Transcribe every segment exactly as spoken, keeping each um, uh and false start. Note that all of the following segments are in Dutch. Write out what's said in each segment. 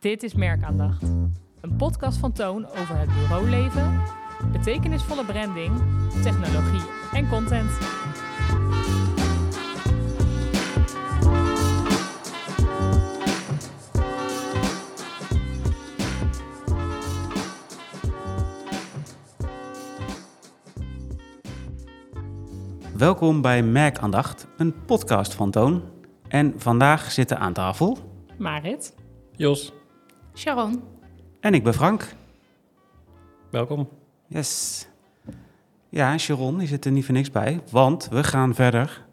Dit is Merkaandacht, een podcast van Toon over het bureauleven, betekenisvolle branding, technologie en content. Welkom bij Merkaandacht, een podcast van Toon. En vandaag zitten aan tafel Marit, Jos, Sharon en ik ben Frank. Welkom. Yes. Ja, Sharon, je zit er niet voor niks bij, want we gaan verder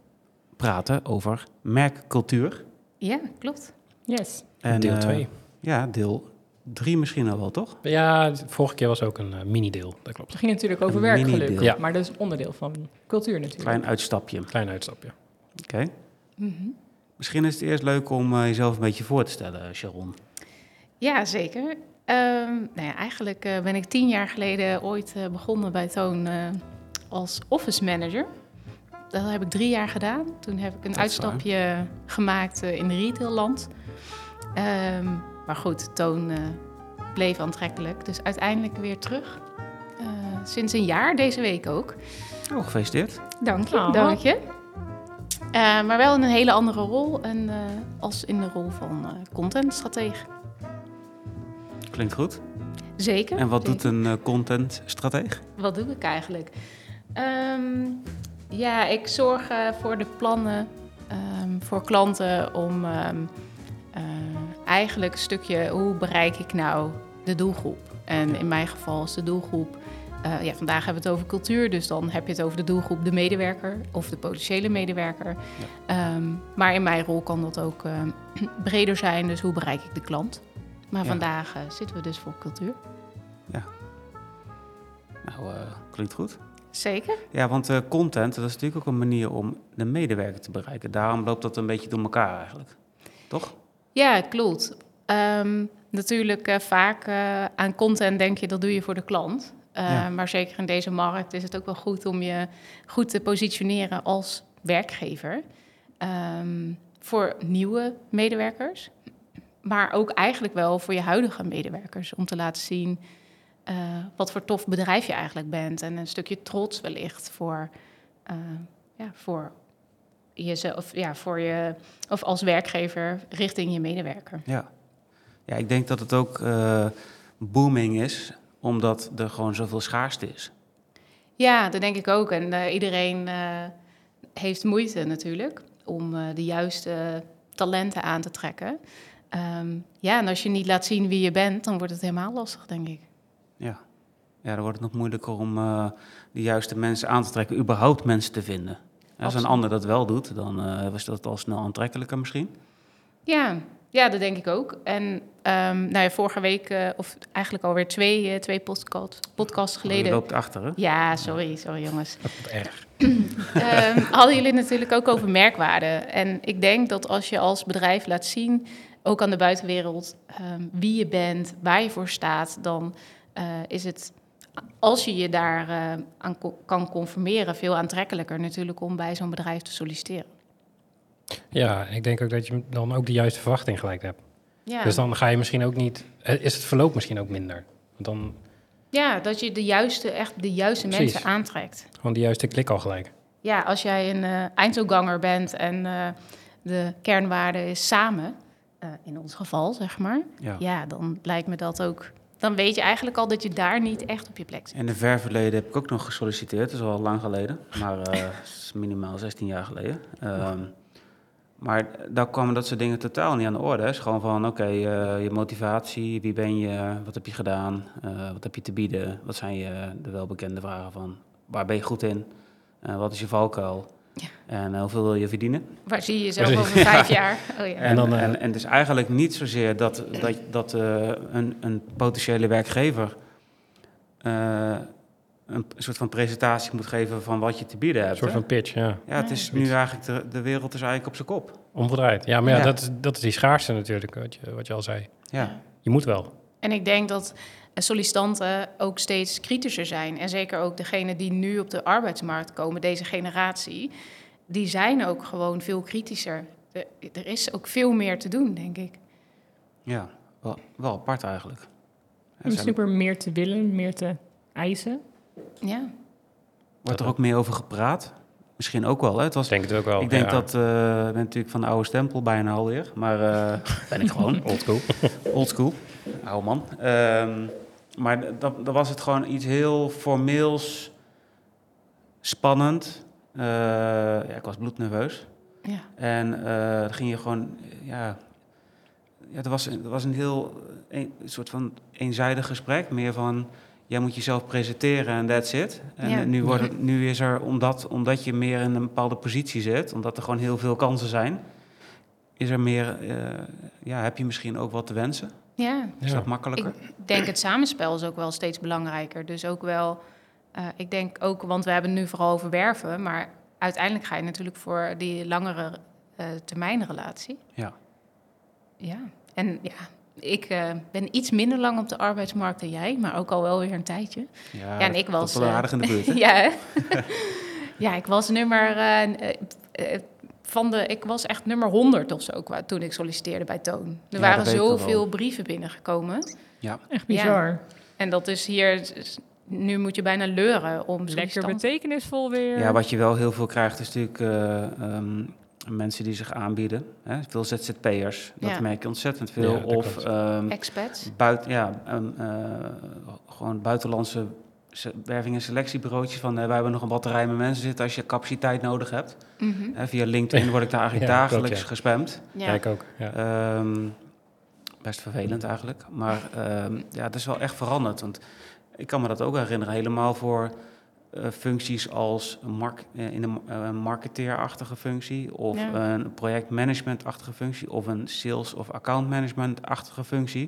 praten over merkcultuur. Ja, klopt. Yes. En, deel twee. Uh, ja, deel drie misschien al wel, toch? Ja, vorige keer was ook een uh, mini-deel, dat klopt. Het ging natuurlijk over werkgeluk, ja. Maar dat is onderdeel van cultuur natuurlijk. Klein uitstapje. Klein uitstapje. Oké. Okay. Mm-hmm. Misschien is het eerst leuk om uh, jezelf een beetje voor te stellen, Sharon. Ja, zeker. Um, nou ja, eigenlijk uh, ben ik tien jaar geleden ooit uh, begonnen bij Toon uh, als office manager. Dat heb ik drie jaar gedaan. Toen heb ik een uitstapje waar. gemaakt uh, in de retailland. Um, maar goed, Toon uh, bleef aantrekkelijk. Dus uiteindelijk weer terug. Uh, sinds een jaar, deze week ook. Oh, gefeliciteerd. Dank je, oh. dank je. Uh, maar wel in een hele andere rol en, uh, als in de rol van uh, contentstratege. Klinkt goed. Zeker. En wat zeker. doet een uh, contentstratege? Wat doe ik eigenlijk? Um, ja, ik zorg uh, voor de plannen um, voor klanten om um, uh, eigenlijk een stukje hoe bereik ik nou de doelgroep. En in mijn geval is de doelgroep, uh, ja, vandaag hebben we het over cultuur, dus dan heb je het over de doelgroep de medewerker of de potentiële medewerker. Ja. Um, maar in mijn rol kan dat ook uh, breder zijn, dus hoe bereik ik de klant? Maar ja. vandaag uh, zitten we dus voor cultuur. Ja. Nou, uh, klinkt goed. Zeker. Ja, want uh, content, dat is natuurlijk ook een manier om de medewerker te bereiken. Daarom loopt dat een beetje door elkaar eigenlijk. Toch? Ja, klopt. Um, natuurlijk uh, vaak uh, aan content denk je, dat doe je voor de klant. Uh, ja. Maar zeker in deze markt is het ook wel goed om je goed te positioneren als werkgever. Um, voor nieuwe medewerkers. Maar ook eigenlijk wel voor je huidige medewerkers. Om te laten zien uh, wat voor tof bedrijf je eigenlijk bent. En een stukje trots wellicht voor, uh, ja, voor jezelf. Ja, voor je, of als werkgever richting je medewerker. Ja, ja ik denk dat het ook uh, booming is. Omdat er gewoon zoveel schaarste is. Ja, dat denk ik ook. En uh, iedereen uh, heeft moeite natuurlijk. Om uh, de juiste talenten aan te trekken. Um, ja, en als je niet laat zien wie je bent, dan wordt het helemaal lastig, denk ik. Ja, ja dan wordt het nog moeilijker om uh, de juiste mensen aan te trekken, überhaupt mensen te vinden. Ja, als een ander dat wel doet, dan uh, was dat al snel aantrekkelijker misschien. Ja, ja dat denk ik ook. En um, nou ja, vorige week, uh, of eigenlijk alweer twee, uh, twee podcast, podcasts geleden... Je loopt achter, hè? Ja, sorry, sorry jongens. Dat is erg. um, hadden jullie natuurlijk ook over merkwaarde. En ik denk dat als je als bedrijf laat zien... ook aan de buitenwereld, um, wie je bent, waar je voor staat... dan uh, is het, als je je daar uh, aan co- kan conformeren... veel aantrekkelijker natuurlijk om bij zo'n bedrijf te solliciteren. Ja, ik denk ook dat je dan ook de juiste verwachting gelijk hebt. Ja. Dus dan ga je misschien ook niet... Is het verloop misschien ook minder? Want dan... Ja, dat je de juiste, echt de juiste Precies. mensen aantrekt. Gewoon de juiste klik al gelijk. Ja, als jij een uh, eindselganger bent en uh, de kernwaarde is samen... Uh, in ons geval, zeg maar. Ja. ja, dan lijkt me dat ook... Dan weet je eigenlijk al dat je daar niet echt op je plek zit. In het ver verleden heb ik ook nog gesolliciteerd. Dat is al lang geleden. Maar uh, minimaal zestien jaar geleden. Um, oh. Maar daar kwamen dat soort dingen totaal niet aan de orde. Het is gewoon van, oké, okay, uh, je motivatie. Wie ben je? Wat heb je gedaan? Uh, wat heb je te bieden? Wat zijn je de welbekende vragen van? Waar ben je goed in? Uh, wat is je valkuil? Ja. En uh, hoeveel wil je verdienen? Waar zie je jezelf over vijf ja. jaar? Oh, ja. En dan, uh, en, en dus eigenlijk niet zozeer dat, dat, dat uh, een, een potentiële werkgever... Uh, een soort van presentatie moet geven van wat je te bieden hebt. Een soort hè? van pitch, ja. Ja, het is nu eigenlijk... De, de wereld is eigenlijk op zijn kop. Omgedraaid. Ja, maar ja, ja. Dat, is, dat is die schaarste natuurlijk, wat je, wat je al zei. Ja. Je moet wel. En ik denk dat sollicitanten ook steeds kritischer zijn. En zeker ook degenen die nu op de arbeidsmarkt komen, deze generatie, die zijn ook gewoon veel kritischer. Er is ook veel meer te doen, denk ik. Ja, Wel, wel apart eigenlijk. Ja, misschien ook meer te willen, meer te eisen. Ja. Wordt er ook meer over gepraat? Misschien ook wel. Hè? Het was, denk het ook wel. Ik denk ja. dat... Uh, ik ben natuurlijk van de oude stempel bijna alweer. Maar uh, ben ik gewoon. Old school. Old school. Oude man. Um, maar dan da was het gewoon iets heel formeels. Spannend. Uh, ja, ik was bloednerveus. Ja. En uh, dan ging je gewoon... Ja, ja, er was, er was een heel... Een, een soort van eenzijdig gesprek. Meer van... Jij moet jezelf presenteren en that's it. En ja. nu, wordt het, nu is er, omdat, omdat je meer in een bepaalde positie zit... omdat er gewoon heel veel kansen zijn... is er meer... Uh, ja, heb je misschien ook wat te wensen? Ja. Is dat makkelijker? Ik denk het samenspel is ook wel steeds belangrijker. Dus ook wel... Uh, ik denk ook, want we hebben het nu vooral over werven... maar uiteindelijk ga je natuurlijk voor die langere uh, termijn relatie. Ja. Ja. En ja... Ik uh, ben iets minder lang op de arbeidsmarkt dan jij, maar ook al wel weer een tijdje. Ja, ja en ik was. Wel aardig in de buurt. Hè? ja, ja, ik was nummer uh, uh, van de. Ik was echt nummer honderd of zo qua, toen ik solliciteerde bij Toon. Er ja, waren zoveel brieven binnengekomen. Ja, echt bizar. Ja. En dat is hier. Nu moet je bijna leuren om. Lekker betekenisvol weer. Ja, wat je wel heel veel krijgt is natuurlijk. Uh, um, Mensen die zich aanbieden, hè? Veel Z Z P'ers, dat ja. merk je ontzettend veel. Ja, of um, expats, buiten, ja, um, uh, gewoon buitenlandse werving- en selectiebureautjes. Van uh, wij hebben nog een batterij met mensen zitten als je capaciteit nodig hebt. Mm-hmm. Uh, via LinkedIn word ik daar eigenlijk ja, dagelijks ook, ja. gespamd. Ja, ja ik ook. Ja. Um, best vervelend eigenlijk, maar um, ja, het is wel echt veranderd. Want ik kan me dat ook herinneren, helemaal voor. Functies als een mark, in een, een marketeerachtige functie of ja. een projectmanagementachtige functie of een sales- of accountmanagementachtige functie.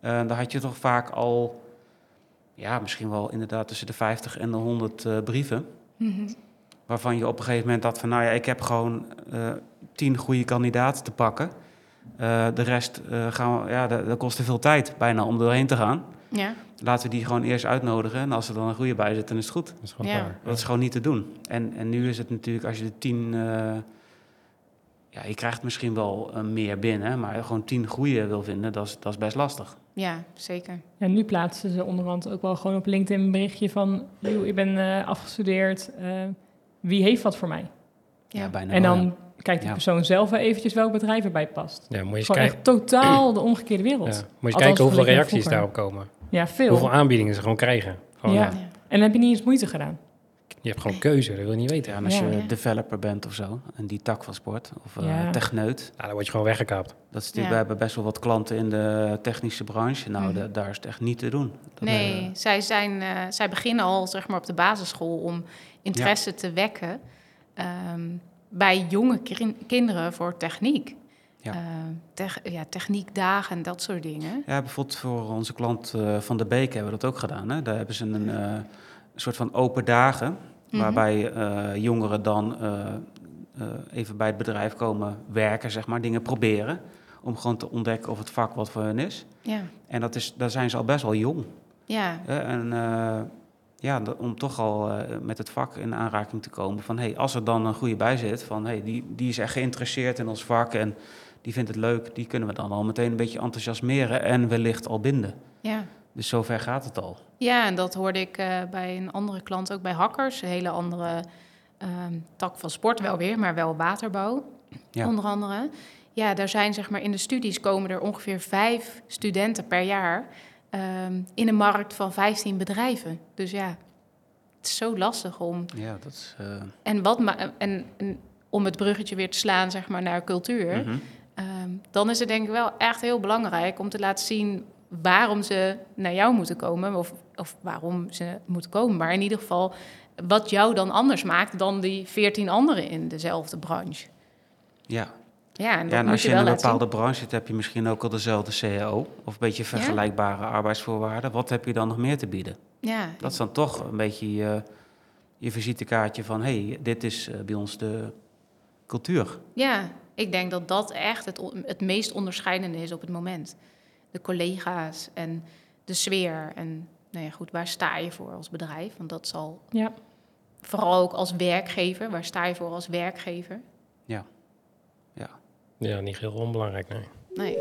Uh, daar had je toch vaak al, ja, misschien wel inderdaad tussen de vijftig en de honderd uh, brieven. Mm-hmm. Waarvan je op een gegeven moment had van, nou ja, ik heb gewoon uh, tien goede kandidaten te pakken. Uh, de rest uh, gaan we, ja, dat, dat kostte veel tijd bijna om doorheen te gaan. Ja. Laten we die gewoon eerst uitnodigen. En als er dan een goede bij zit, dan is het goed. Dat is gewoon, ja. dat is gewoon niet te doen. En, en nu is het natuurlijk, als je de tien... Uh, ja, je krijgt misschien wel uh, meer binnen. Maar gewoon tien goede wil vinden, dat is, dat is best lastig. Ja, zeker. Ja, nu plaatsen ze onderhand ook wel gewoon op LinkedIn een berichtje van... ik ben uh, afgestudeerd. Uh, wie heeft wat voor mij? Ja, ja bijna. En dan wel, ja. kijkt die ja. persoon zelf wel eventjes welk bedrijf erbij past. Ja, moet je eens gewoon kijken. Echt totaal de omgekeerde wereld. Ja, moet je eens Althans, kijken hoeveel reacties vroeger. daarop komen. Ja, veel. Hoeveel aanbiedingen ze gewoon krijgen. Gewoon, ja. Ja. En dan heb je niet eens moeite gedaan. Je hebt gewoon keuze, dat wil je niet weten. Ja, en als ja, je ja. developer bent of zo, en die tak van sport, of ja. uh, techneut. Ja, dan word je gewoon weggekaapt. Dat is natuurlijk, ja. We hebben best wel wat klanten in de technische branche. Nou, mm-hmm. de, daar is het echt niet te doen. Dat nee, uh, zij, zijn, uh, zij beginnen al zeg maar, op de basisschool om interesse ja. te wekken um, bij jonge kin- kinderen voor techniek. Ja. Uh, tech, ja, techniekdagen en dat soort dingen. Ja, bijvoorbeeld voor onze klant uh, Van der Beek hebben we dat ook gedaan. Hè? Daar hebben ze een uh, soort van open dagen... Mm-hmm. waarbij uh, jongeren dan uh, uh, even bij het bedrijf komen werken, zeg maar, dingen proberen... om gewoon te ontdekken of het vak wat voor hen is. Ja. En dat is, daar zijn ze al best wel jong. Ja. Uh, en uh, ja, om toch al uh, met het vak in aanraking te komen van... hey, als er dan een goede bij zit, van hey, die, die is echt geïnteresseerd in ons vak... en die vindt het leuk, die kunnen we dan al meteen een beetje enthousiasmeren en wellicht al binden. Ja. Dus zover gaat het al. Ja, en dat hoorde ik uh, bij een andere klant, ook bij Hakkers. Een hele andere uh, tak van sport wel weer, maar wel waterbouw, ja. onder andere. Ja, daar zijn zeg maar in de studies komen er ongeveer vijf studenten per jaar... Um, in een markt van vijftien bedrijven. Dus ja, het is zo lastig om... Ja, dat is... Uh... En, wat ma- en, en om het bruggetje weer te slaan, zeg maar, naar cultuur... Mm-hmm. Um, dan is het denk ik wel echt heel belangrijk om te laten zien waarom ze naar jou moeten komen. Of, of waarom ze moeten komen. Maar in ieder geval wat jou dan anders maakt dan die veertien anderen in dezelfde branche. Ja. Ja, en, ja, en als je, je in een bepaalde zien. branche zit, heb je misschien ook al dezelfde C A O. Of een beetje vergelijkbare ja. arbeidsvoorwaarden. Wat heb je dan nog meer te bieden? Ja. Dat is dan toch een beetje je, je visitekaartje van... hé, hey, dit is bij ons de cultuur. Ja. Ik denk dat dat echt het, het meest onderscheidende is op het moment. De collega's en de sfeer. En nou ja, goed, waar sta je voor als bedrijf? Want dat zal ja. vooral ook als werkgever. Waar sta je voor als werkgever? Ja, ja. ja niet heel onbelangrijk, nee. nee.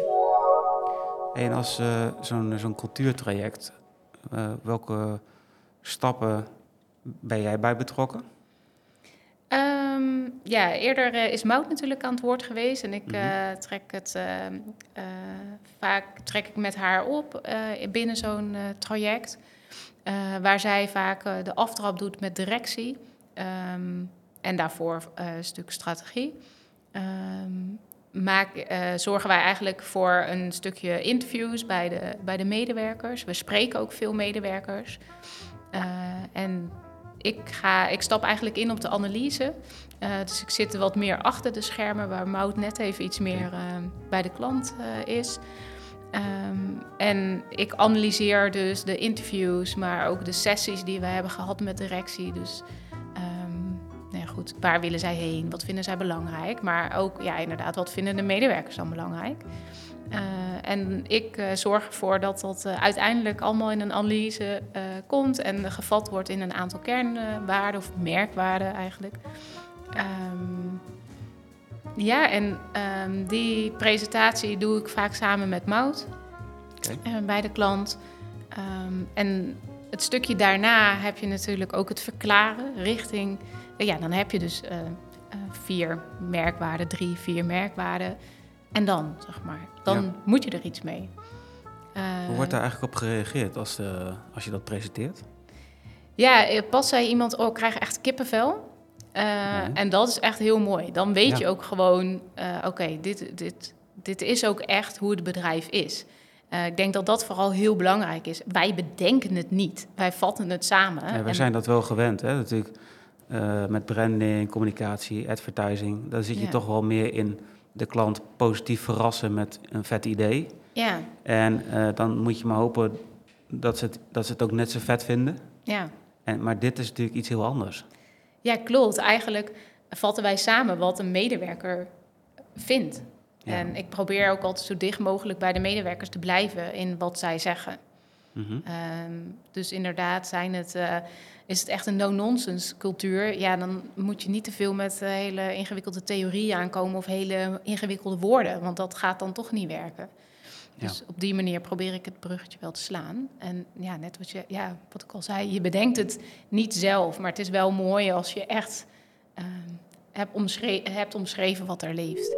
En als uh, zo'n zo'n cultuurtraject, uh, welke stappen ben jij bij betrokken? Um, ja, eerder uh, is Maud natuurlijk aan het woord geweest. En ik mm-hmm. uh, trek het uh, uh, vaak trek ik met haar op uh, binnen zo'n uh, traject. Uh, waar zij vaak uh, de aftrap doet met directie. Um, en daarvoor uh, een stuk strategie. Um, maak, uh, zorgen wij eigenlijk voor een stukje interviews bij de, bij de medewerkers. We spreken ook veel medewerkers. Uh, en... Ik, ga, ik stap eigenlijk in op de analyse. Uh, dus ik zit wat meer achter de schermen, waar Maud net even iets meer uh, bij de klant uh, is. Um, en ik analyseer dus de interviews, maar ook de sessies die we hebben gehad met directie. Dus um, nou ja, goed, waar willen zij heen? Wat vinden zij belangrijk? Maar ook, ja, inderdaad, wat vinden de medewerkers dan belangrijk? Uh, en ik uh, zorg ervoor dat dat uh, uiteindelijk allemaal in een analyse uh, komt en gevat wordt in een aantal kernwaarden of merkwaarden eigenlijk. Um, ja, en um, die presentatie doe ik vaak samen met Maud okay. uh, bij de klant. Um, en het stukje daarna heb je natuurlijk ook het verklaren richting... Uh, ja, dan heb je dus uh, uh, vier merkwaarden, drie, vier merkwaarden... En dan, zeg maar, dan ja. moet je er iets mee. Uh, Hoe wordt daar eigenlijk op gereageerd als, de, als je dat presenteert? Ja, pas zei iemand, oh, ik krijg echt kippenvel. Uh, nee. En dat is echt heel mooi. Dan weet ja. je ook gewoon, uh, oké, okay, dit, dit, dit is ook echt hoe het bedrijf is. Uh, ik denk dat dat vooral heel belangrijk is. Wij bedenken het niet, wij vatten het samen. Ja, wij en... zijn dat wel gewend, hè, natuurlijk. Uh, met branding, communicatie, advertising, daar zit je ja. toch wel meer in... de klant positief verrassen met een vet idee. Ja. En uh, dan moet je maar hopen dat ze het, dat ze het ook net zo vet vinden. Ja. En, maar dit is natuurlijk iets heel anders. Ja, klopt. Eigenlijk vatten wij samen wat een medewerker vindt. Ja. En ik probeer ook altijd zo dicht mogelijk bij de medewerkers te blijven in wat zij zeggen. Mm-hmm. Um, dus inderdaad zijn het, uh, is het echt een no-nonsense cultuur. Ja, dan moet je niet te veel met uh, hele ingewikkelde theorieën aankomen... of hele ingewikkelde woorden, want dat gaat dan toch niet werken. Ja. Dus op die manier probeer ik het bruggetje wel te slaan. En ja, net wat, je, ja, wat ik al zei, je bedenkt het niet zelf... maar het is wel mooi als je echt uh, hebt, omschre- hebt omschreven wat er leeft.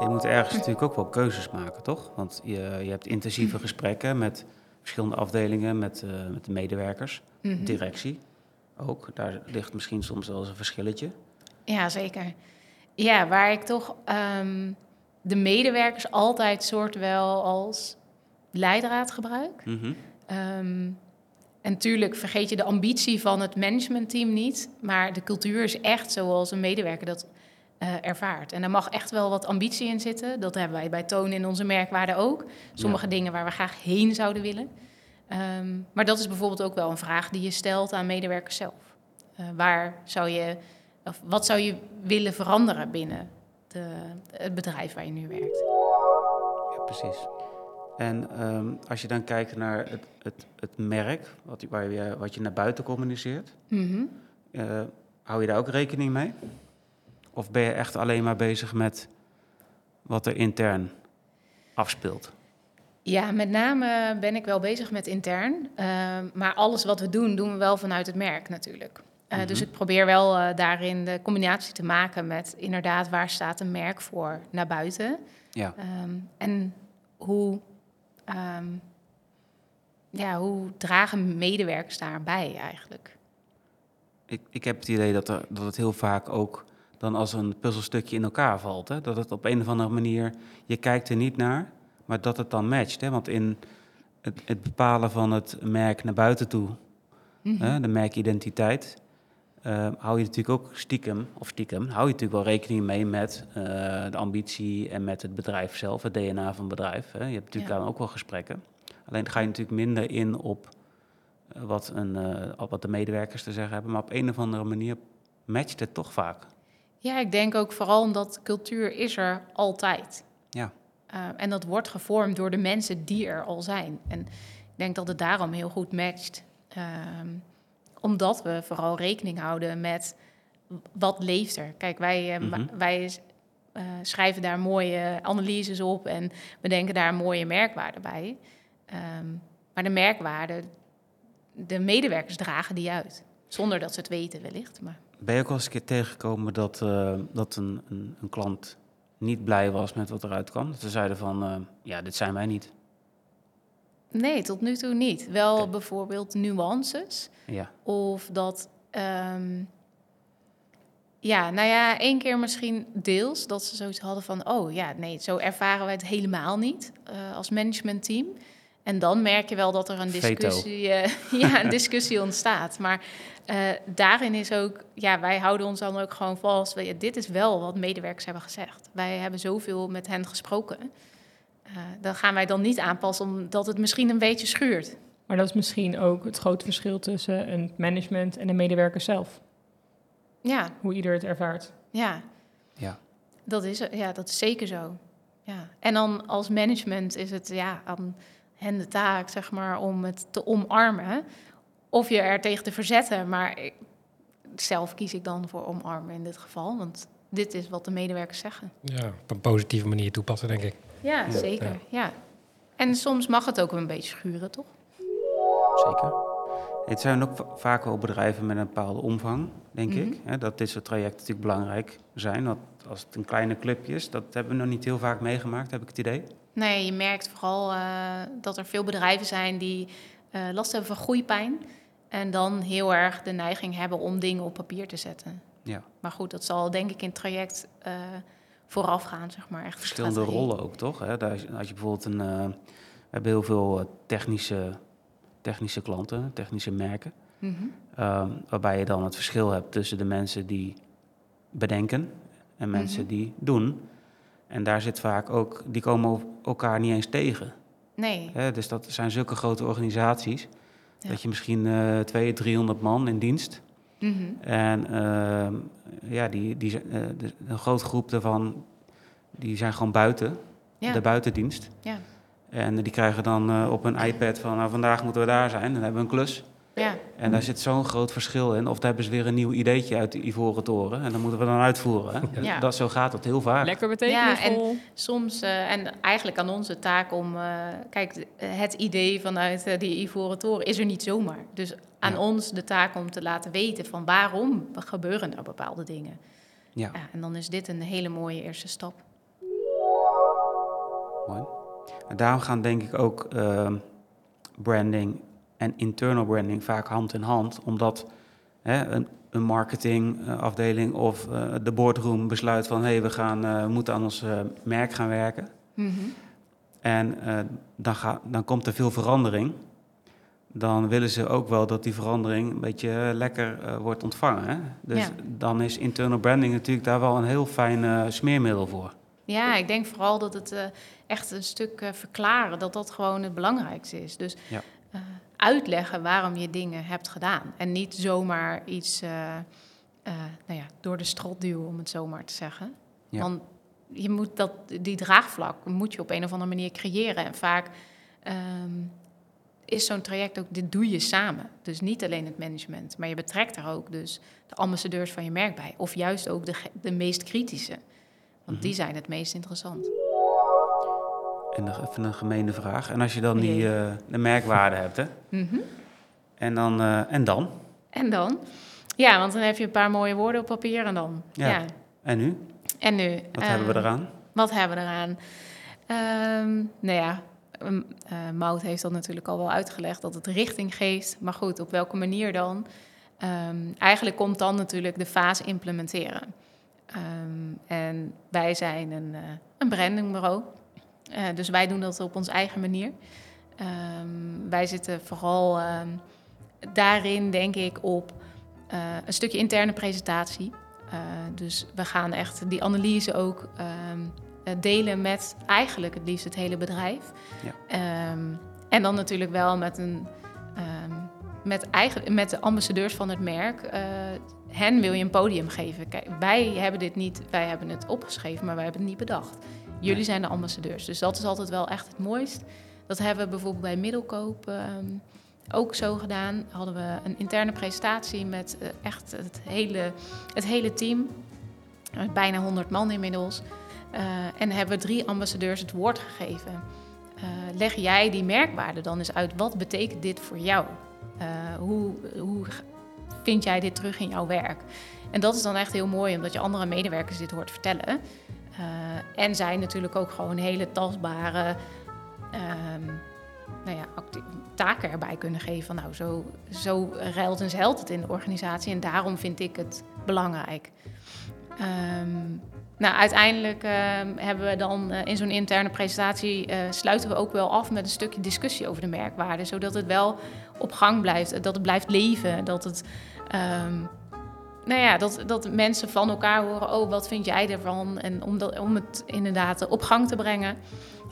Je moet ergens natuurlijk ook wel keuzes maken, toch? Want je, je hebt intensieve gesprekken met... verschillende afdelingen met, uh, met de medewerkers, mm-hmm. directie ook. Daar ligt misschien soms wel eens een verschilletje. Ja, zeker. Ja, waar ik toch um, de medewerkers altijd soort wel als leidraad gebruik. Mm-hmm. Um, en natuurlijk vergeet je de ambitie van het managementteam niet... maar de cultuur is echt zoals een medewerker dat uh, ervaart. En daar mag echt wel wat ambitie in zitten. Dat hebben wij bij Toon in onze merkwaarden ook. Sommige ja. dingen waar we graag heen zouden willen. Um, maar dat is bijvoorbeeld ook wel een vraag die je stelt aan medewerkers zelf. Uh, waar zou je, of wat zou je willen veranderen binnen de, het bedrijf waar je nu werkt? Ja, precies. En um, als je dan kijkt naar het, het, het merk, wat, waar je, wat je naar buiten communiceert... Mm-hmm. Uh, hou je daar ook rekening mee? Of ben je echt alleen maar bezig met wat er intern afspeelt? Ja, met name ben ik wel bezig met intern. Uh, maar alles wat we doen, doen we wel vanuit het merk natuurlijk. Uh, mm-hmm. Dus ik probeer wel uh, daarin de combinatie te maken met... inderdaad, waar staat een merk voor naar buiten? Ja. Um, en hoe, um, ja, hoe dragen medewerkers daarbij eigenlijk? Ik, ik heb het idee dat, er, dat het heel vaak ook... dan als een puzzelstukje in elkaar valt. Hè? Dat het op een of andere manier... je kijkt er niet naar, maar dat het dan matcht. Hè? Want in het, het bepalen van het merk naar buiten toe... Mm-hmm. Hè? De merkidentiteit... Uh, hou je natuurlijk ook stiekem... of stiekem, hou je natuurlijk wel rekening mee... met uh, de ambitie en met het bedrijf zelf... het D N A van het bedrijf. Hè? Je hebt natuurlijk ja. daar ook wel gesprekken. Alleen ga je natuurlijk minder in op... Wat, een, uh, op wat de medewerkers te zeggen hebben... maar op een of andere manier matcht het toch vaak... Ja, ik denk ook vooral omdat cultuur is er altijd. Ja. Uh, en dat wordt gevormd door de mensen die er al zijn. En ik denk dat het daarom heel goed matcht. Uh, omdat we vooral rekening houden met wat leeft er. Kijk, wij, uh, mm-hmm. wij uh, schrijven daar mooie analyses op en bedenken daar een mooie merkwaarde bij. Um, maar de merkwaarde, de medewerkers dragen die uit. Zonder dat ze het weten wellicht. Maar. Ben je ook wel eens een keer tegengekomen dat, uh, dat een, een, een klant niet blij was met wat eruit kwam? Dat ze zeiden van, uh, ja, dit zijn wij niet. Nee, tot nu toe niet. Wel okay. Bijvoorbeeld nuances. Ja. Of dat... Um, ja, nou ja, één keer misschien deels dat ze zoiets hadden van... oh ja, nee, zo ervaren wij het helemaal niet uh, als managementteam. En dan merk je wel dat er een discussie, uh, ja, een discussie ontstaat. Maar uh, daarin is ook... ja, wij houden ons dan ook gewoon vast. Ja, dit is wel wat medewerkers hebben gezegd. Wij hebben zoveel met hen gesproken. Uh, dat gaan wij dan niet aanpassen omdat het misschien een beetje schuurt. Maar dat is misschien ook het grote verschil tussen een management en de medewerker zelf. Ja. Hoe ieder het ervaart. Ja, ja. Dat, is, ja dat is zeker zo. Ja. En dan als management is het ja, aan hen de taak zeg maar, om het te omarmen. Of je er tegen te verzetten. Maar ik, zelf kies ik dan voor omarmen in dit geval. Want dit is wat de medewerkers zeggen. Ja, op een positieve manier toepassen, denk ik. Ja, zeker. Ja. Ja. En soms mag het ook een beetje schuren, toch? Zeker. Het zijn ook vaak wel bedrijven met een bepaalde omvang, denk mm-hmm. ik. Hè, dat dit soort trajecten natuurlijk belangrijk zijn. Want als het een kleine clubje is, dat hebben we nog niet heel vaak meegemaakt, heb ik het idee. Nee, je merkt vooral uh, dat er veel bedrijven zijn die uh, last hebben van groeipijn. En dan heel erg de neiging hebben om dingen op papier te zetten. Ja. Maar goed, dat zal denk ik in het traject... Uh, vooraf gaan, zeg maar. Echt verschillende strategie. Rollen ook, toch? Hè? Daar is, als je bijvoorbeeld een... Uh, we hebben heel veel technische, technische klanten, technische merken. Mm-hmm. Um, waarbij je dan het verschil hebt tussen de mensen die bedenken en mensen mm-hmm. die doen. En daar zit vaak ook... Die komen elkaar niet eens tegen. Nee. Hè? Dus dat zijn zulke grote organisaties. Ja. Dat je misschien uh, tweehonderd, driehonderd man in dienst... Mm-hmm. En uh, ja, die, die, uh, de, een grote groep daarvan, die zijn gewoon buiten, ja. de buitendienst. Ja. En die krijgen dan uh, op hun iPad van, nou, vandaag moeten we daar zijn, dan hebben we een klus. Ja. En mm-hmm. daar zit zo'n groot verschil in. Of daar hebben ze weer een nieuw ideetje uit de Ivoren Toren. En dat moeten we dan uitvoeren. Hè? Ja. Dat, zo gaat dat heel vaak. Lekker betekenisvol. Ja, en soms, uh, en eigenlijk aan onze taak om... Uh, kijk, het idee vanuit uh, die Ivoren Toren is er niet zomaar. Dus aan ja. ons de taak om te laten weten van waarom gebeuren er bepaalde dingen. Ja. Ja, en dan is dit een hele mooie eerste stap. Mooi. En daarom gaan denk ik ook uh, branding... en internal branding vaak hand in hand, omdat hè, een, een marketingafdeling of uh, de boardroom besluit van... hé, hey, we gaan, uh, moeten aan ons uh, merk gaan werken. Mm-hmm. En uh, dan, ga, dan komt er veel verandering. Dan willen ze ook wel dat die verandering een beetje lekker uh, wordt ontvangen. Hè? Dus ja. dan is internal branding natuurlijk daar wel een heel fijn uh, smeermiddel voor. Ja, ik denk vooral dat het uh, echt een stuk uh, verklaren... dat dat gewoon het belangrijkste is. Dus... Ja. Uh, uitleggen waarom je dingen hebt gedaan. En niet zomaar iets uh, uh, nou ja, door de strot duwen, om het zomaar te zeggen. Ja. Want je moet dat, die draagvlak moet je op een of andere manier creëren. En vaak um, is zo'n traject ook, dit doe je samen. Dus niet alleen het management, maar je betrekt er ook dus de ambassadeurs van je merk bij. Of juist ook de, de meest kritische. Want mm-hmm. die zijn het meest interessant. En even een gemeene vraag. En als je dan die uh, de merkwaarde hebt, hè? Mm-hmm. En dan? Uh, en dan? En dan? Ja, want dan heb je een paar mooie woorden op papier en dan. Ja. ja. En nu? En nu? Wat uh, hebben we eraan? Wat hebben we eraan? Um, nou ja, um, uh, Maud heeft dat natuurlijk al wel uitgelegd, dat het richting geeft. Maar goed, op welke manier dan? Um, eigenlijk komt dan natuurlijk de fase implementeren. Um, en wij zijn een, uh, een brandingbureau. Uh, dus wij doen dat op onze eigen manier. Um, wij zitten vooral um, daarin, denk ik, op uh, een stukje interne presentatie. Uh, dus we gaan echt die analyse ook um, delen met eigenlijk het liefst het hele bedrijf. Ja. Um, en dan natuurlijk wel met, een, um, met, eigen, met de ambassadeurs van het merk... Uh, hen wil je een podium geven. Kijk, wij hebben dit niet, wij hebben het opgeschreven, maar wij hebben het niet bedacht. Jullie nee. zijn de ambassadeurs. Dus dat is altijd wel echt het mooist. Dat hebben we bijvoorbeeld bij Middelkoop um, ook zo gedaan. Hadden we een interne presentatie met uh, echt het hele, het hele team. Bijna honderd man inmiddels. Uh, en hebben drie ambassadeurs het woord gegeven. Uh, leg jij die merkwaarde dan eens uit. Wat betekent dit voor jou? Uh, hoe, hoe vind jij dit terug in jouw werk? En dat is dan echt heel mooi, omdat je andere medewerkers dit hoort vertellen. Uh, en zij natuurlijk ook gewoon hele tastbare uh, nou ja, acti- taken erbij kunnen geven. Van, nou, zo, zo ruilt en zeilt het in de organisatie. En daarom vind ik het belangrijk. Um, nou, uiteindelijk uh, hebben we dan uh, in zo'n interne presentatie uh, sluiten we ook wel af met een stukje discussie over de merkwaarden, zodat het wel op gang blijft, dat het blijft leven, dat het, um, nou ja, dat, dat mensen van elkaar horen, oh, wat vind jij ervan? En om, dat, om het inderdaad op gang te brengen.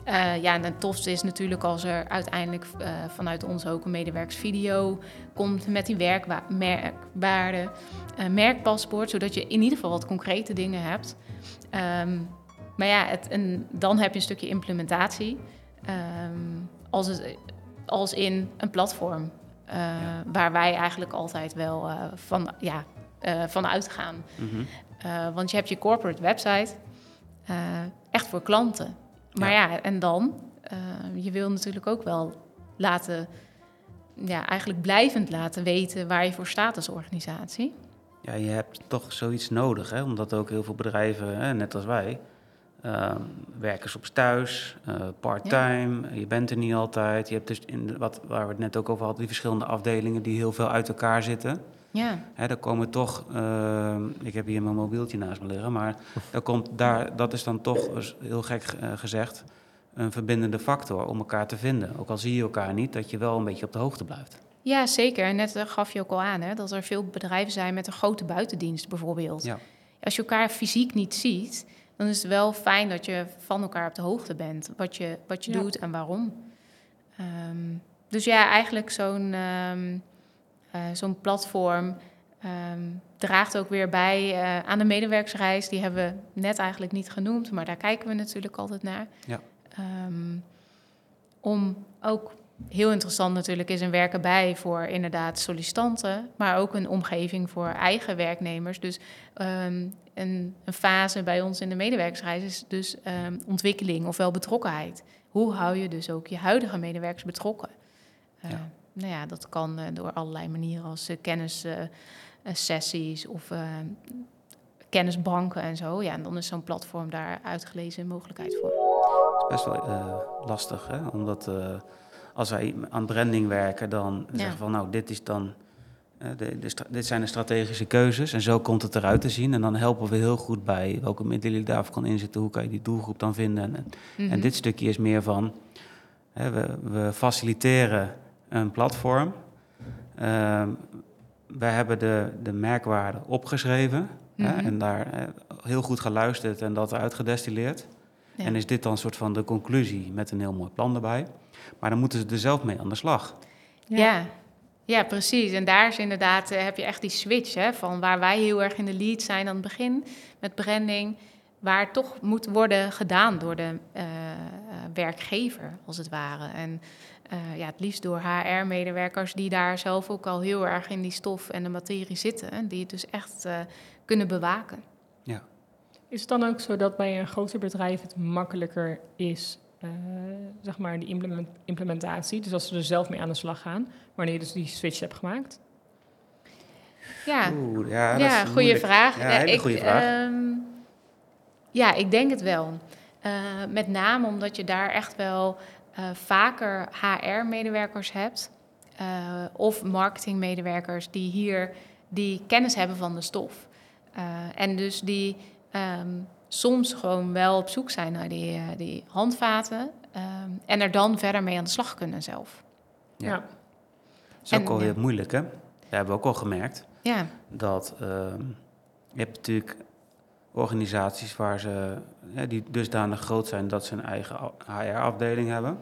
Uh, ja, en het tofste is natuurlijk als er uiteindelijk uh, vanuit ons ook een medewerkersvideo komt met die werkwa- merkwaarden, uh, merkpaspoort, zodat je in ieder geval wat concrete dingen hebt. Um, maar ja, het, en dan heb je een stukje implementatie, um, als, het, als in een platform uh, ja. waar wij eigenlijk altijd wel uh, van, ja, uh, van uitgaan. Mm-hmm. Uh, want je hebt je corporate website uh, echt voor klanten. Maar ja. ja, en dan, uh, je wil natuurlijk ook wel laten, ja, eigenlijk blijvend laten weten waar je voor staat als organisatie. Ja, je hebt toch zoiets nodig, hè? Omdat ook heel veel bedrijven, hè, net als wij, uh, werken soms thuis, uh, part-time, ja. Je bent er niet altijd. Je hebt dus, in wat, waar we het net ook over hadden, die verschillende afdelingen die heel veel uit elkaar zitten. Ja. Hè, daar komen toch, uh, ik heb hier mijn mobieltje naast me liggen, maar daar komt daar, dat is dan toch, heel gek uh, gezegd, een verbindende factor om elkaar te vinden. Ook al zie je elkaar niet, dat je wel een beetje op de hoogte blijft. Ja, zeker. En net uh, gaf je ook al aan, hè, dat er veel bedrijven zijn met een grote buitendienst bijvoorbeeld. Ja. Als je elkaar fysiek niet ziet, dan is het wel fijn dat je van elkaar op de hoogte bent. Wat je, wat je ja. doet en waarom. Um, dus ja, eigenlijk zo'n... Um, Uh, zo'n platform um, draagt ook weer bij uh, aan de medewerkersreis. Die hebben we net eigenlijk niet genoemd, maar daar kijken we natuurlijk altijd naar. Ja. Um, om ook, heel interessant natuurlijk, is een werken bij voor inderdaad sollicitanten, maar ook een omgeving voor eigen werknemers. Dus um, een, een fase bij ons in de medewerkersreis is dus um, ontwikkeling, ofwel betrokkenheid. Hoe hou je dus ook je huidige medewerkers betrokken? Uh, ja. Nou ja, dat kan uh, door allerlei manieren als uh, kennissessies uh, uh, of uh, kennisbanken en zo. Ja, en dan is zo'n platform daar uitgelezen mogelijkheid voor. Het is best wel uh, lastig, hè? Omdat uh, als wij aan branding werken, dan ja. zeggen we van nou, dit is dan, uh, de, de stra- dit zijn de strategische keuzes en zo komt het eruit te zien. En dan helpen we heel goed bij welke middelen je daarvoor kan inzetten, hoe kan je die doelgroep dan vinden. En, mm-hmm. en dit stukje is meer van, uh, we, we faciliteren een platform. Uh, wij hebben de, de merkwaarden opgeschreven. Mm-hmm. Hè, en daar uh, heel goed geluisterd en dat uitgedestilleerd. Ja. En is dit dan een soort van de conclusie met een heel mooi plan erbij. Maar dan moeten ze er zelf mee aan de slag. Ja, ja. ja precies. En daar is inderdaad, uh, heb je echt die switch, hè, van waar wij heel erg in de lead zijn aan het begin met branding, waar toch moet worden gedaan door de uh, werkgever, als het ware. En uh, ja, het liefst door H R-medewerkers die daar zelf ook al heel erg in die stof en de materie zitten. En die het dus echt uh, kunnen bewaken. Ja. Is het dan ook zo dat bij een groter bedrijf het makkelijker is, uh, zeg maar, die implement- implementatie? Dus als ze er zelf mee aan de slag gaan, wanneer je dus die switch hebt gemaakt? Ja, Oeh, ja, ja goede moeilijk. vraag. Ja, hele goede vraag. Um, Ja, ik denk het wel. Uh, met name omdat je daar echt wel uh, vaker H R-medewerkers hebt. Uh, of marketingmedewerkers die hier die kennis hebben van de stof. Uh, en dus die um, soms gewoon wel op zoek zijn naar die, uh, die handvaten. Um, en er dan verder mee aan de slag kunnen zelf. Ja, ja. Dat is ook en, al heel ja. moeilijk, hè? Dat hebben we ook al gemerkt. Ja. Dat uh, je hebt natuurlijk organisaties waar ze, ja, die dusdanig groot zijn dat ze een eigen H R-afdeling hebben.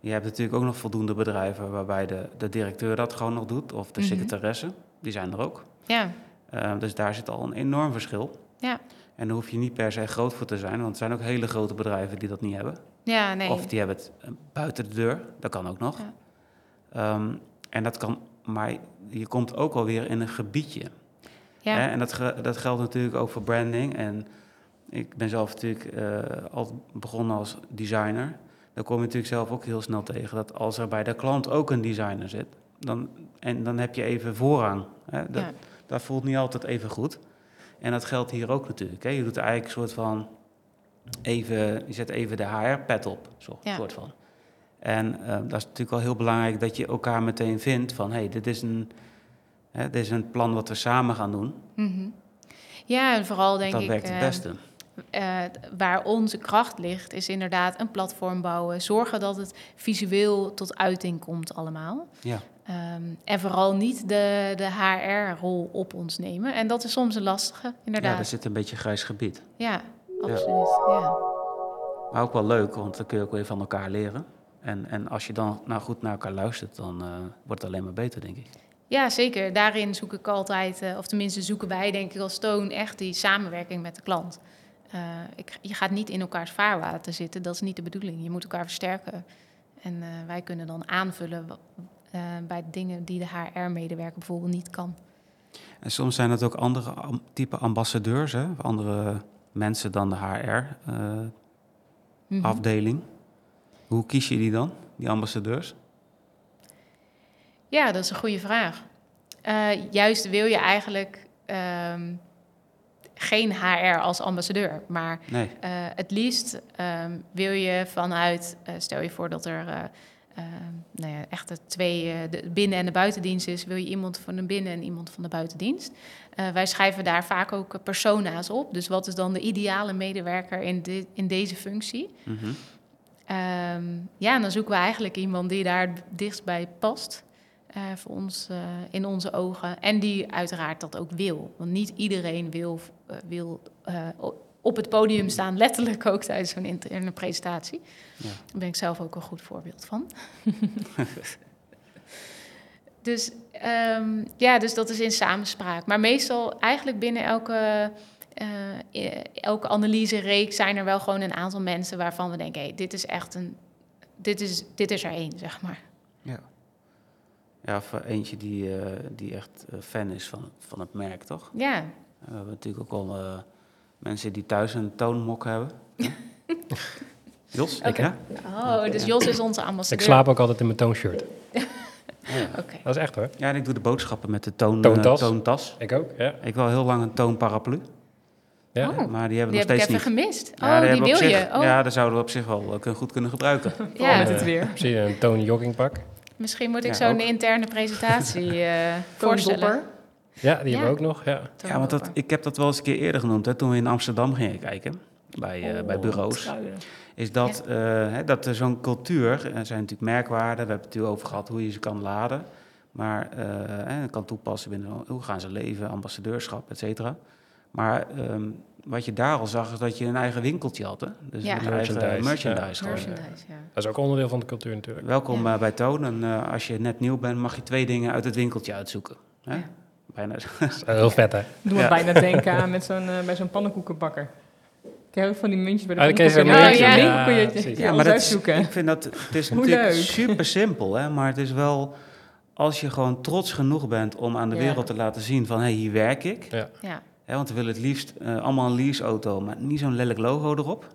Je hebt natuurlijk ook nog voldoende bedrijven waarbij de, de directeur dat gewoon nog doet, of de mm-hmm. secretaresse, die zijn er ook. Ja. Uh, dus daar zit al een enorm verschil. Ja. En daar hoef je niet per se groot voor te zijn, want er zijn ook hele grote bedrijven die dat niet hebben. Ja, nee. Of die hebben het buiten de deur, dat kan ook nog. Ja. Um, en dat kan, maar je komt ook alweer in een gebiedje. Ja. En dat, ge- dat geldt natuurlijk ook voor branding. En Ik ben zelf natuurlijk uh, al begonnen als designer. Dan kom je natuurlijk zelf ook heel snel tegen dat als er bij de klant ook een designer zit, dan, en dan heb je even voorrang. Hè? Dat, ja. dat voelt niet altijd even goed. En dat geldt hier ook natuurlijk. Hè? Je doet eigenlijk een soort van even, je zet even de H R-pet op, zo, ja. soort van. En uh, dat is natuurlijk wel heel belangrijk dat je elkaar meteen vindt van, hé, hey, dit is een, hè, dit is een plan wat we samen gaan doen. Mm-hmm. Ja, en vooral denk ik... Dat werkt het beste. Uh, Uh, waar onze kracht ligt, is inderdaad een platform bouwen. Zorgen dat het visueel tot uiting komt allemaal. Ja. Um, en vooral niet de, de H R-rol op ons nemen. En dat is soms een lastige, inderdaad. Ja, daar zit een beetje grijs gebied. Ja, absoluut. Ja. Ja. Maar ook wel leuk, want dan kun je ook weer van elkaar leren. En, en als je dan nou goed naar elkaar luistert, dan uh, wordt het alleen maar beter, denk ik. Ja, zeker. Daarin zoek ik altijd, uh, of tenminste zoeken wij, denk ik, als Toon echt die samenwerking met de klant. Uh, ik, je gaat niet in elkaars vaarwater zitten, dat is niet de bedoeling. Je moet elkaar versterken. En uh, wij kunnen dan aanvullen wat, uh, bij dingen die de H R-medewerker bijvoorbeeld niet kan. En soms zijn het ook andere am- type ambassadeurs, hè? Andere mensen dan de H R-afdeling. Uh, mm-hmm. Hoe kies je die dan, die ambassadeurs? Ja, dat is een goede vraag. Uh, juist wil je eigenlijk... Uh, geen H R als ambassadeur, maar nee. uh, het liefst um, wil je vanuit, uh, stel je voor dat er uh, uh, nou ja, echt de twee, uh, de binnen- en de buitendienst is, wil je iemand van de binnen- en iemand van de buitendienst. Uh, wij schrijven daar vaak ook persona's op, dus wat is dan de ideale medewerker in, de, in deze functie? Mm-hmm. Um, ja, en dan zoeken we eigenlijk iemand die daar dichtst bij past. Uh, voor ons, uh, in onze ogen. En die uiteraard dat ook wil. Want niet iedereen wil, uh, wil uh, op het podium staan, letterlijk ook tijdens zo'n interne presentatie. Ja. Daar ben ik zelf ook een goed voorbeeld van. dus, um, ja, dus dat is in samenspraak. Maar meestal eigenlijk binnen elke, uh, elke analyse-reeks zijn er wel gewoon een aantal mensen waarvan we denken, hey, dit is echt een, dit is, dit is er één, zeg maar. Ja. Ja, voor eentje die, uh, die echt fan is van, van het merk, toch? Ja. Uh, we hebben natuurlijk ook al uh, mensen die thuis een toonmok hebben. Jos, okay. ik hè? Oh, dus Jos is onze ambassadeur. Ik slaap ook altijd in mijn toonshirt. ja. okay. Dat is echt hoor. Ja, en ik doe de boodschappen met de toon, toontas. Uh, toontas. Ik ook, ja. Ik wil heel lang een toonparaplu. Ja. Oh, maar die hebben die nog heb steeds ik even niet. gemist. Ja, oh, die, die wil zich, je. Oh. Ja, daar zouden we op zich wel uh, goed kunnen gebruiken. ja, met het weer. Zie je een toonjoggingpak? Misschien moet ik ja, zo'n ook. interne presentatie uh, voorstellen. Ja, die ja. hebben we ook nog. Ja, ja want dat, ik heb dat wel eens een keer eerder genoemd. Hè, toen we in Amsterdam gingen kijken, bij, uh, oh, bij bureaus. Is dat, ja. uh, hè, dat er zo'n cultuur, er zijn natuurlijk merkwaarden. We hebben het natuurlijk over gehad hoe je ze kan laden. Maar uh, hè, kan toepassen binnen hoe gaan ze leven, ambassadeurschap, et cetera. Maar um, wat je daar al zag, is dat je een eigen winkeltje had. Hè? Dus ja. merchandise. Eigen merchandise, ja. merchandise ja. Dat is ook onderdeel van de cultuur natuurlijk. Welkom ja. uh, bij Toon. En uh, als je net nieuw bent, mag je twee dingen uit het winkeltje uitzoeken. Hè? Ja. Bijna. Dat is heel vet, hè? Doe me ja. bijna denken aan met zo'n, uh, bij zo'n pannenkoekenbakker. Ken je ook van die muntjes bij de winkeltje? Oh, oh, ja, ja, ja, ja maar dat is, ik vind dat, het is natuurlijk leuk. super simpel, hè? Maar het is wel... Als je gewoon trots genoeg bent om aan de ja. wereld te laten zien van... hé, hey, hier werk ik... Ja. Ja. He, want we willen het liefst uh, allemaal een leaseauto, maar niet zo'n lelijk logo erop.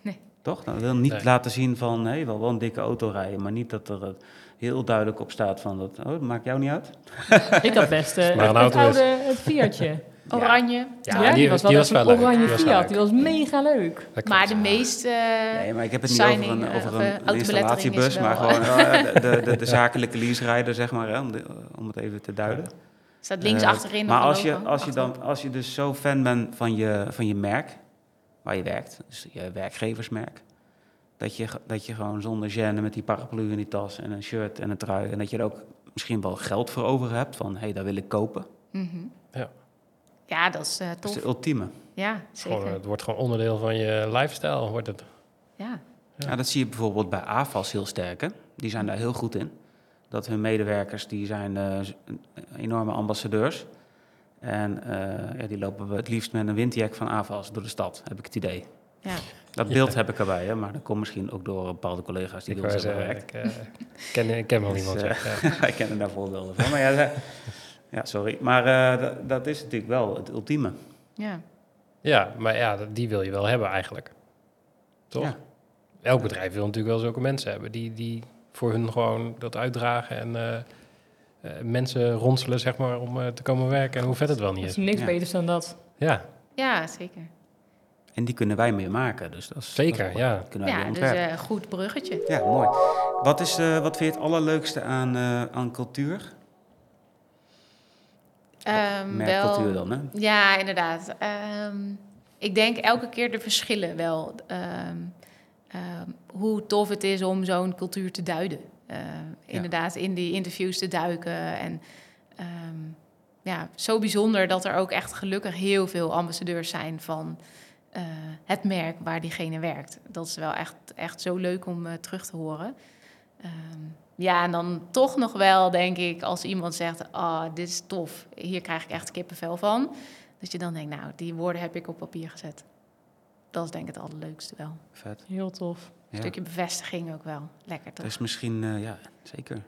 Nee. Toch? Nou, we willen niet nee. laten zien van, hé, hey, wel, wel een dikke auto rijden, maar niet dat er uh, heel duidelijk op staat van, dat, oh, dat maakt jou niet uit. Ik had best uh, maar een het oude het Fiatje. Oranje. Ja, ja, die, die was wel, die was wel een leuk. Oranje Fiat, die was, die was mega leuk. Maar de meeste uh, nee, maar ik heb het niet signing, over een, over een, een installatiebus, maar gewoon uh, de, de, de, de zakelijke leaserijder, zeg maar, hè, om, de, om het even te duiden. Ja. Staat links achterin. Uh, maar als je, als, je dan, als je dus zo fan bent van je, van je merk, waar je werkt, dus je werkgeversmerk, dat je, dat je gewoon zonder gêne met die paraplu in die tas en een shirt en een trui, en dat je er ook misschien wel geld voor over hebt, van hé, hey, dat wil ik kopen. Mm-hmm. Ja. ja, dat is uh, tof. Dat is de ultieme. Ja, zeker. Gewoon, het wordt gewoon onderdeel van je lifestyle, wordt het. Ja. Ja. ja, dat zie je bijvoorbeeld bij AFAS heel sterk, hè? Die zijn daar heel goed in. Dat hun medewerkers, die zijn uh, enorme ambassadeurs. En uh, ja, die lopen we het liefst met een windjack van AFAS door de stad, heb ik het idee. Ja. Dat beeld ja. heb ik erbij, hè, maar dat komt misschien ook door bepaalde collega's die bij ons hebben gewerkt. Ik, uh, ken, ik ken wel dus, iemand. Uh, ja. Wij kennen daar voorbeelden van. Maar ja, ja, sorry. Maar uh, dat, dat is natuurlijk wel het ultieme. Ja. Ja, maar ja, die wil je wel hebben eigenlijk. Toch? Ja. Elk bedrijf wil natuurlijk wel zulke mensen hebben. Die, die voor hun gewoon dat uitdragen en... Uh, Uh, mensen ronselen, zeg maar, om uh, te komen werken en hoe vet het wel niet is. Er is niks ja. beters dan dat. Ja. Ja, zeker. En die kunnen wij meer maken. Dus dat is, zeker, dat is, ja. Kunnen wij ja, dus een uh, goed bruggetje. Ja, mooi. Wat, is, uh, wat vind je het allerleukste aan, uh, aan cultuur? Um, Merkcultuur dan, hè? Ja, inderdaad. Um, ik denk elke keer de verschillen wel. Um, um, hoe tof het is om zo'n cultuur te duiden. Uh, ja. Inderdaad in die interviews te duiken. En um, ja, zo bijzonder dat er ook echt gelukkig heel veel ambassadeurs zijn van uh, het merk waar diegene werkt. Dat is wel echt, echt zo leuk om uh, terug te horen. Um, ja, en dan toch nog wel, denk ik, als iemand zegt... Oh, dit is tof, hier krijg ik echt kippenvel van. Dat je dan denkt, nou, die woorden heb ik op papier gezet. Dat is denk ik het allerleukste wel. Vet. Heel tof. Een stukje bevestiging ook wel. Lekker, toch? Dat is misschien, uh, ja, zeker.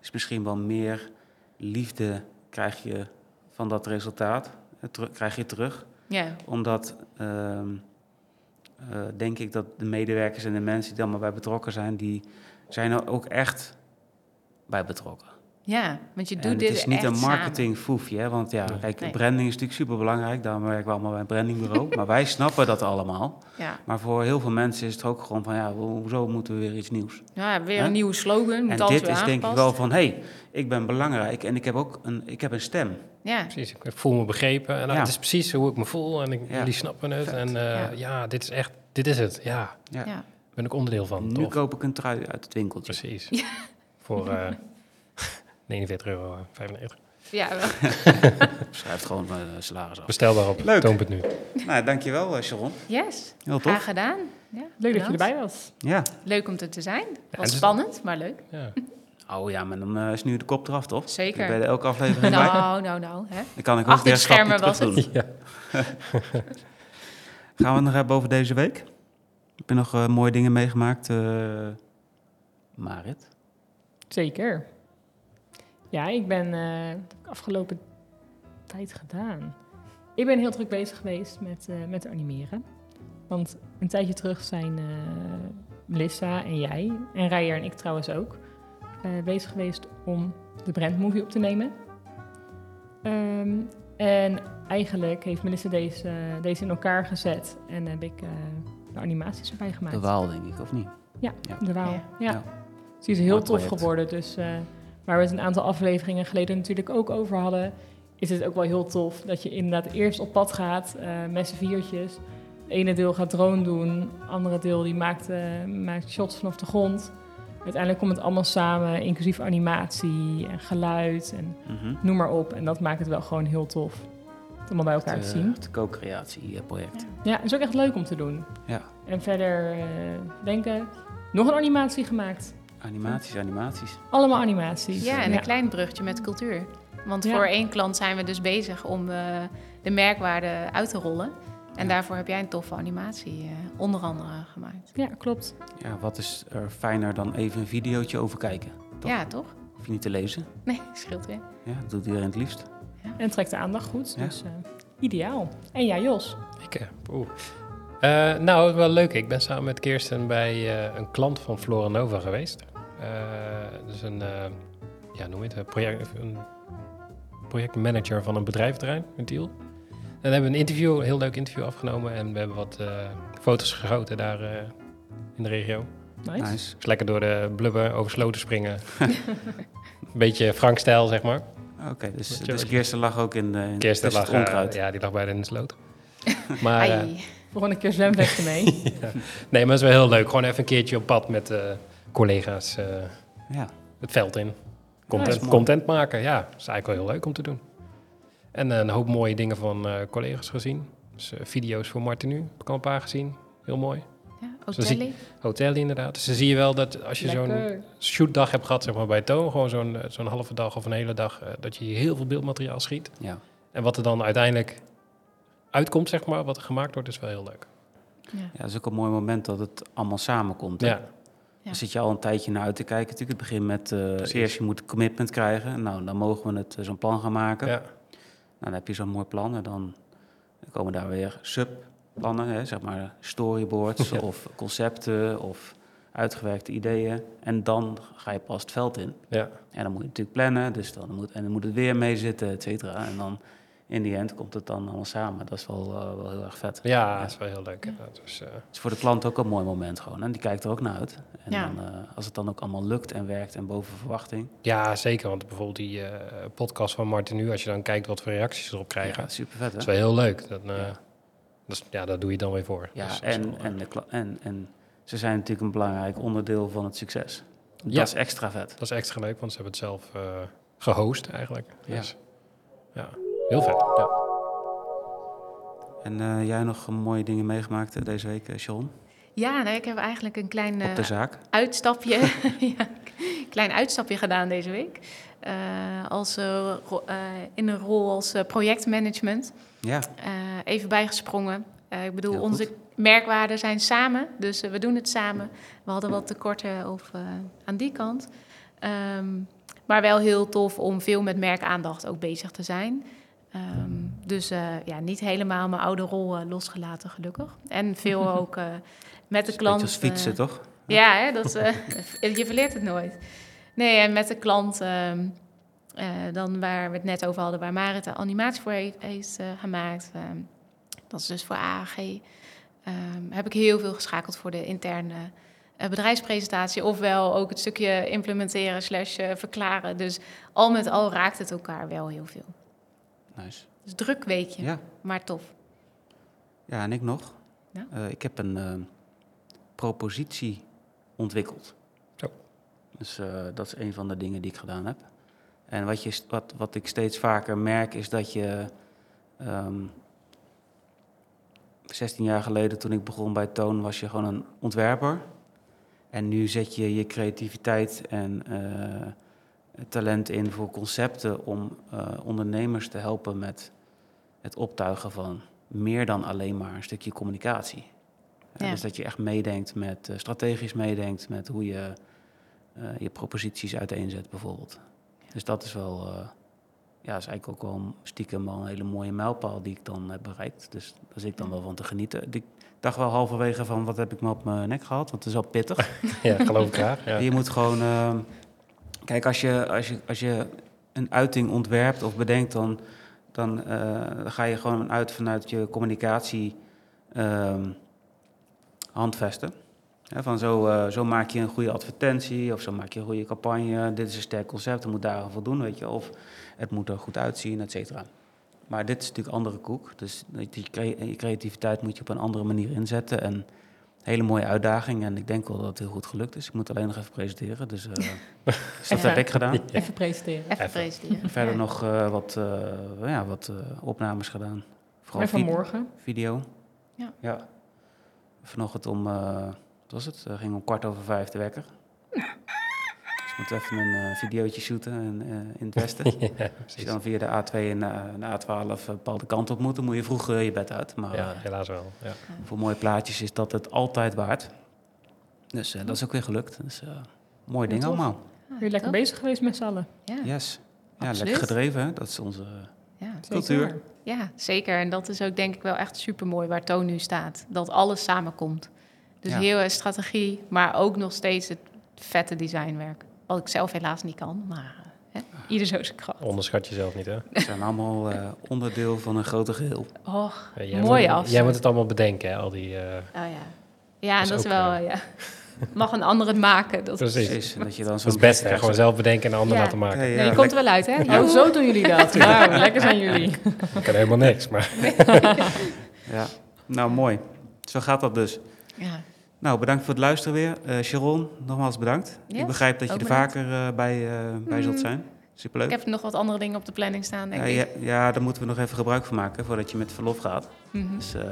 Is misschien wel meer liefde krijg je van dat resultaat. Ter- krijg je terug. Ja. Omdat, uh, uh, denk ik dat de medewerkers en de mensen die dan maar bij betrokken zijn... die zijn er ook echt bij betrokken. Ja, want je doet en dit echt samen. Het is niet een marketingfoefje, hè? Want ja, kijk, nee. branding is natuurlijk superbelangrijk. Daarom werken we allemaal bij een brandingbureau. Maar wij snappen dat allemaal. Ja. Maar voor heel veel mensen is het ook gewoon van... ja, hoezo moeten we weer iets nieuws? Ja, weer een He? nieuwe slogan. Moet en dit is aangepast. Denk ik wel van... hé, hey, ik ben belangrijk en ik heb ook een, ik heb een stem. Ja, precies. Ik voel me begrepen. En dat ja. is precies hoe ik me voel. En ik, ja. jullie snappen het. Vet. En uh, ja. ja, dit is echt... dit is het. Ja. ja. ja. Ben ik onderdeel van. Nu tof. Koop ik een trui uit het winkeltje. Precies. Ja. Voor... Uh, eenenveertig euro vijfennegentig. Ja, wel. Schrijf gewoon mijn uh, salaris af. Bestel daarop. Leuk. Toon het nu. Nou, dankjewel uh, Sharon. Yes. Heel tof. Graag gedaan. Ja, leuk bedankt. Dat je erbij was. Ja. Leuk om er te zijn. Ja, was spannend, is... maar leuk. Ja. Oh ja, maar dan uh, is nu de kop eraf, toch? Zeker. Bij de elke aflevering. nou, nou, nou. Hè? Dan kan ik ook weer een stapje terug doen. Ja. Gaan we het nog hebben over deze week? Ik heb nog uh, mooie dingen meegemaakt. Uh, Marit? Zeker. Ja, ik ben uh, afgelopen tijd gedaan. Ik ben heel druk bezig geweest met, uh, met animeren. Want een tijdje terug zijn uh, Melissa en jij, en Rijer en ik trouwens ook, uh, bezig geweest om de brandmovie op te nemen. Um, en eigenlijk heeft Melissa deze, deze in elkaar gezet en heb ik uh, de animaties erbij gemaakt. De Waal, denk ik, of niet? Ja, ja. de Waal. Ja. Ja. Ja. Dus die is heel tof geworden, dus... Uh, waar we het een aantal afleveringen geleden natuurlijk ook over hadden... is het ook wel heel tof dat je inderdaad eerst op pad gaat uh, met z'n viertjes. Het ene deel gaat drone doen, het andere deel die maakt, uh, maakt shots vanaf de grond. Uiteindelijk komt het allemaal samen, inclusief animatie en geluid en mm-hmm. noem maar op. En dat maakt het wel gewoon heel tof, het allemaal bij elkaar het, te zien. Uh, het co-creatie-project. Ja, ja, het is ook echt leuk om te doen. Ja. En verder uh, denken, nog een animatie gemaakt... Animaties, animaties. Allemaal animaties. Ja, en een ja. klein brugje met cultuur. Want ja. voor één klant zijn we dus bezig om uh, de merkwaarde uit te rollen. En ja. daarvoor heb jij een toffe animatie uh, onder andere gemaakt. Ja, klopt. Ja, wat is er fijner dan even een videootje over kijken? Toch? Ja, toch? Hoef je niet te lezen. Nee, scheelt weer. Ja, dat doet iedereen het liefst. Ja. En trekt de aandacht goed, ja. dus uh, ideaal. En ja, Jos? Ik, oeh. Uh, nou, wel leuk. Ik ben samen met Kirsten bij uh, een klant van Floranova geweest. Uh, dus een, uh, ja, noem het, een, project, een projectmanager van een bedrijventerrein in Tiel. En hebben we een interview, een heel leuk interview afgenomen. En we hebben wat uh, foto's geschoten daar uh, in de regio. Nice. nice. Dus lekker door de blubber over sloten springen. Een beetje Frank-stijl, zeg maar. Oké, okay, dus, dus Kirsten lag ook in, uh, in Kirsten lag, uh, ja, die lag bijna in de sloot. Maar... Uh, volgende keer zwemvechten mee. ja. Nee, maar het is wel heel leuk. Gewoon even een keertje op pad met... Uh, collega's uh, ja. het veld in. Content, ja, content maken, ja. Dat is eigenlijk wel heel leuk om te doen. En uh, een hoop mooie dingen van uh, collega's gezien. Dus uh, video's voor Martin nu. Ik al een paar gezien. Heel mooi. Ja, Hotelli. Hotelli, inderdaad. Dus dan zie je wel dat als je Lekker. zo'n shootdag hebt gehad, zeg maar bij Toon, gewoon zo'n, zo'n halve dag of een hele dag, uh, dat je heel veel beeldmateriaal schiet. Ja. En wat er dan uiteindelijk uitkomt, zeg maar, wat er gemaakt wordt, is wel heel leuk. Ja, ja dat is ook een mooi moment dat het allemaal samenkomt. Hè? Ja. Ja. Dan zit je al een tijdje naar uit te kijken. Natuurlijk, het begin met uh, eerst je moet een commitment krijgen. Nou, dan mogen we het, zo'n plan gaan maken. Ja. Nou, dan heb je zo'n mooi plan en dan Dan komen daar weer subplannen, hè, zeg maar storyboards ja. of concepten of uitgewerkte ideeën. En dan ga je pas het veld in. Ja. En dan moet je natuurlijk plannen, dus dan moet, en dan moet het weer mee zitten, et cetera. En dan in die end komt het dan allemaal samen. Dat is wel, uh, wel heel erg vet. Ja, dat is wel heel leuk. Ja. Ja, dus, uh... het is voor de klant ook een mooi moment gewoon. En die kijkt er ook naar uit. En ja. dan, uh, als het dan ook allemaal lukt en werkt en boven verwachting. Ja, zeker. Want bijvoorbeeld die uh, podcast van Martin nu, als je dan kijkt wat voor reacties erop krijgen. Ja, super vet, hè? Dat is wel heel leuk. Dat, uh, ja. Dus, ja, daar doe je dan weer voor. Ja, dus, en, wel, uh... en, de kla- en, en ze zijn natuurlijk een belangrijk onderdeel van het succes. Dat ja. is extra vet. Dat is extra leuk, want ze hebben het zelf uh, gehost eigenlijk. Ja. Dus, ja. Heel vet, ja. En uh, jij nog mooie dingen meegemaakt deze week, Sharon? Ja, nou, ik heb eigenlijk een klein uh, Op de zaak. uitstapje, ja, klein uitstapje gedaan deze week. Uh, als, uh, ro- uh, in een rol als uh, projectmanagement. Ja. Uh, even bijgesprongen. Uh, ik bedoel, onze merkwaarden zijn samen, dus uh, we doen het samen. We hadden wat tekorten of, uh, aan die kant. Um, maar wel heel tof om veel met merkaandacht ook bezig te zijn. Um, dus uh, ja, niet helemaal mijn oude rol uh, losgelaten, gelukkig. En veel ook uh, met de klant... Beetje als fietsen, uh, toch? Ja, hè, dat, uh, je verleert het nooit. Nee, en met de klant, uh, uh, dan waar we het net over hadden... waar Marit de animatie voor heeft, heeft uh, gemaakt... Uh, dat is dus voor A A G... Uh, heb ik heel veel geschakeld voor de interne uh, bedrijfspresentatie... ofwel ook het stukje implementeren slash uh, verklaren. Dus al met al raakt het elkaar wel heel veel. Nice. Dus druk weekje, ja. maar tof. Ja, en ik nog. Ja? Uh, ik heb een uh, propositie ontwikkeld. Zo. Dus uh, dat is een van de dingen die ik gedaan heb. En wat, je, wat, wat ik steeds vaker merk is dat je... Um, zestien jaar geleden toen ik begon bij Toon was je gewoon een ontwerper. En nu zet je je creativiteit en... Uh, talent in voor concepten om uh, ondernemers te helpen met het optuigen van meer dan alleen maar een stukje communicatie. Ja. Uh, dus dat je echt meedenkt met, uh, strategisch meedenkt met hoe je uh, je proposities uiteenzet bijvoorbeeld. Ja. Dus dat is wel, uh, ja, is eigenlijk ook wel stiekem wel een hele mooie mijlpaal die ik dan heb bereikt. Dus daar zit ik dan ja. wel van te genieten. Ik dacht wel halverwege van wat heb ik me op mijn nek gehad, want het is al pittig. Ja, geloof ik graag. Ja. Je moet gewoon... Uh, Kijk, als je, als, je, als je een uiting ontwerpt of bedenkt, dan, dan uh, ga je gewoon uit vanuit je communicatie uh, handvesten. He, van zo, uh, zo maak je een goede advertentie of zo maak je een goede campagne. Dit is een sterk concept, het moet daar voldoen, weet je. Of het moet er goed uitzien, et cetera. Maar dit is natuurlijk andere koek. Dus je creativiteit moet je op een andere manier inzetten. En een hele mooie uitdaging. En ik denk wel dat het heel goed gelukt is. Ik moet alleen nog even presenteren. Dus... Uh, Dus dat ja. heb ik gedaan. Even presenteren. Even presenteren. Verder ja. nog uh, wat, uh, ja, wat uh, opnames gedaan. Vooral vanmorgen. Vid- video. Ja. ja. Vanochtend om, uh, wat was het? Uh, ging om kwart over vijf de wekker. Ja. Dus ik moet even een uh, videootje shooten en, uh, in het westen. Ja, als je dan via de A twee en uh, de A twaalf uh, bepaalde kant op moet, dan moet je vroeg uh, je bed uit. Maar, ja, helaas wel. Ja. Voor mooie plaatjes is dat het altijd waard. Dus uh, dat is ook weer gelukt. Dus, uh, mooi ding allemaal. Weer lekker bezig geweest met z'n allen. Ja, yes. ja lekker gedreven. Hè? Dat is onze ja, cultuur. Zeker. Ja, zeker. En dat is ook denk ik wel echt supermooi waar Toon nu staat. Dat alles samenkomt. Dus ja. heel strategie, maar ook nog steeds het vette designwerk. Wat ik zelf helaas niet kan, maar hè? Ieder zo zijn kracht. Onderschat jezelf niet, hè? We zijn allemaal uh, onderdeel van een groter geheel. Och, ja, mooi af. Jij moet het allemaal bedenken, hè? Al die... Uh, oh ja, ja dat, en dat is wel... Uh, ja. Mag een ander het maken. Dat Precies. Is, dat, je dan zo dat is best, hè? Gewoon zelf bedenken en een ander ja. laten maken. Ja, ja. Nee, je komt er wel uit, hè? Ja. Oh, zo doen jullie dat. Nou, lekker zijn jullie. Ik kan helemaal niks, maar... ja. Nou, mooi. Zo gaat dat dus. Ja. Nou, bedankt voor het luisteren weer. Uh, Sharon, nogmaals bedankt. Yes, ik begrijp dat je er vaker uh, bij, uh, bij mm. zult zijn. Superleuk. Ik heb nog wat andere dingen op de planning staan, denk ja, ik. Ja, ja, daar moeten we nog even gebruik van maken voordat je met verlof gaat. Mm-hmm. Dus... Uh,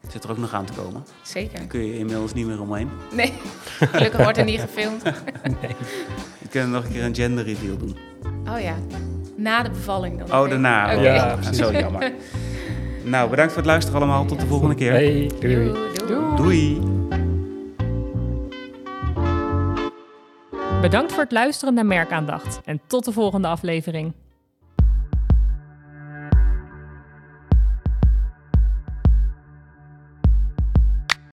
Het zit er ook nog aan te komen. Zeker. Dan kun je inmiddels niet meer omheen. Nee, gelukkig wordt er niet gefilmd. Nee. We kunnen nog een keer een gender reveal doen. Oh ja, na de bevalling dan. Oh, daarna. Okay. Ja, precies. Zo jammer. Nou, bedankt voor het luisteren allemaal. Tot de volgende keer. Hey, doei. Doei. Doei. Doei. Bedankt voor het luisteren naar Merkaandacht. En tot de volgende aflevering.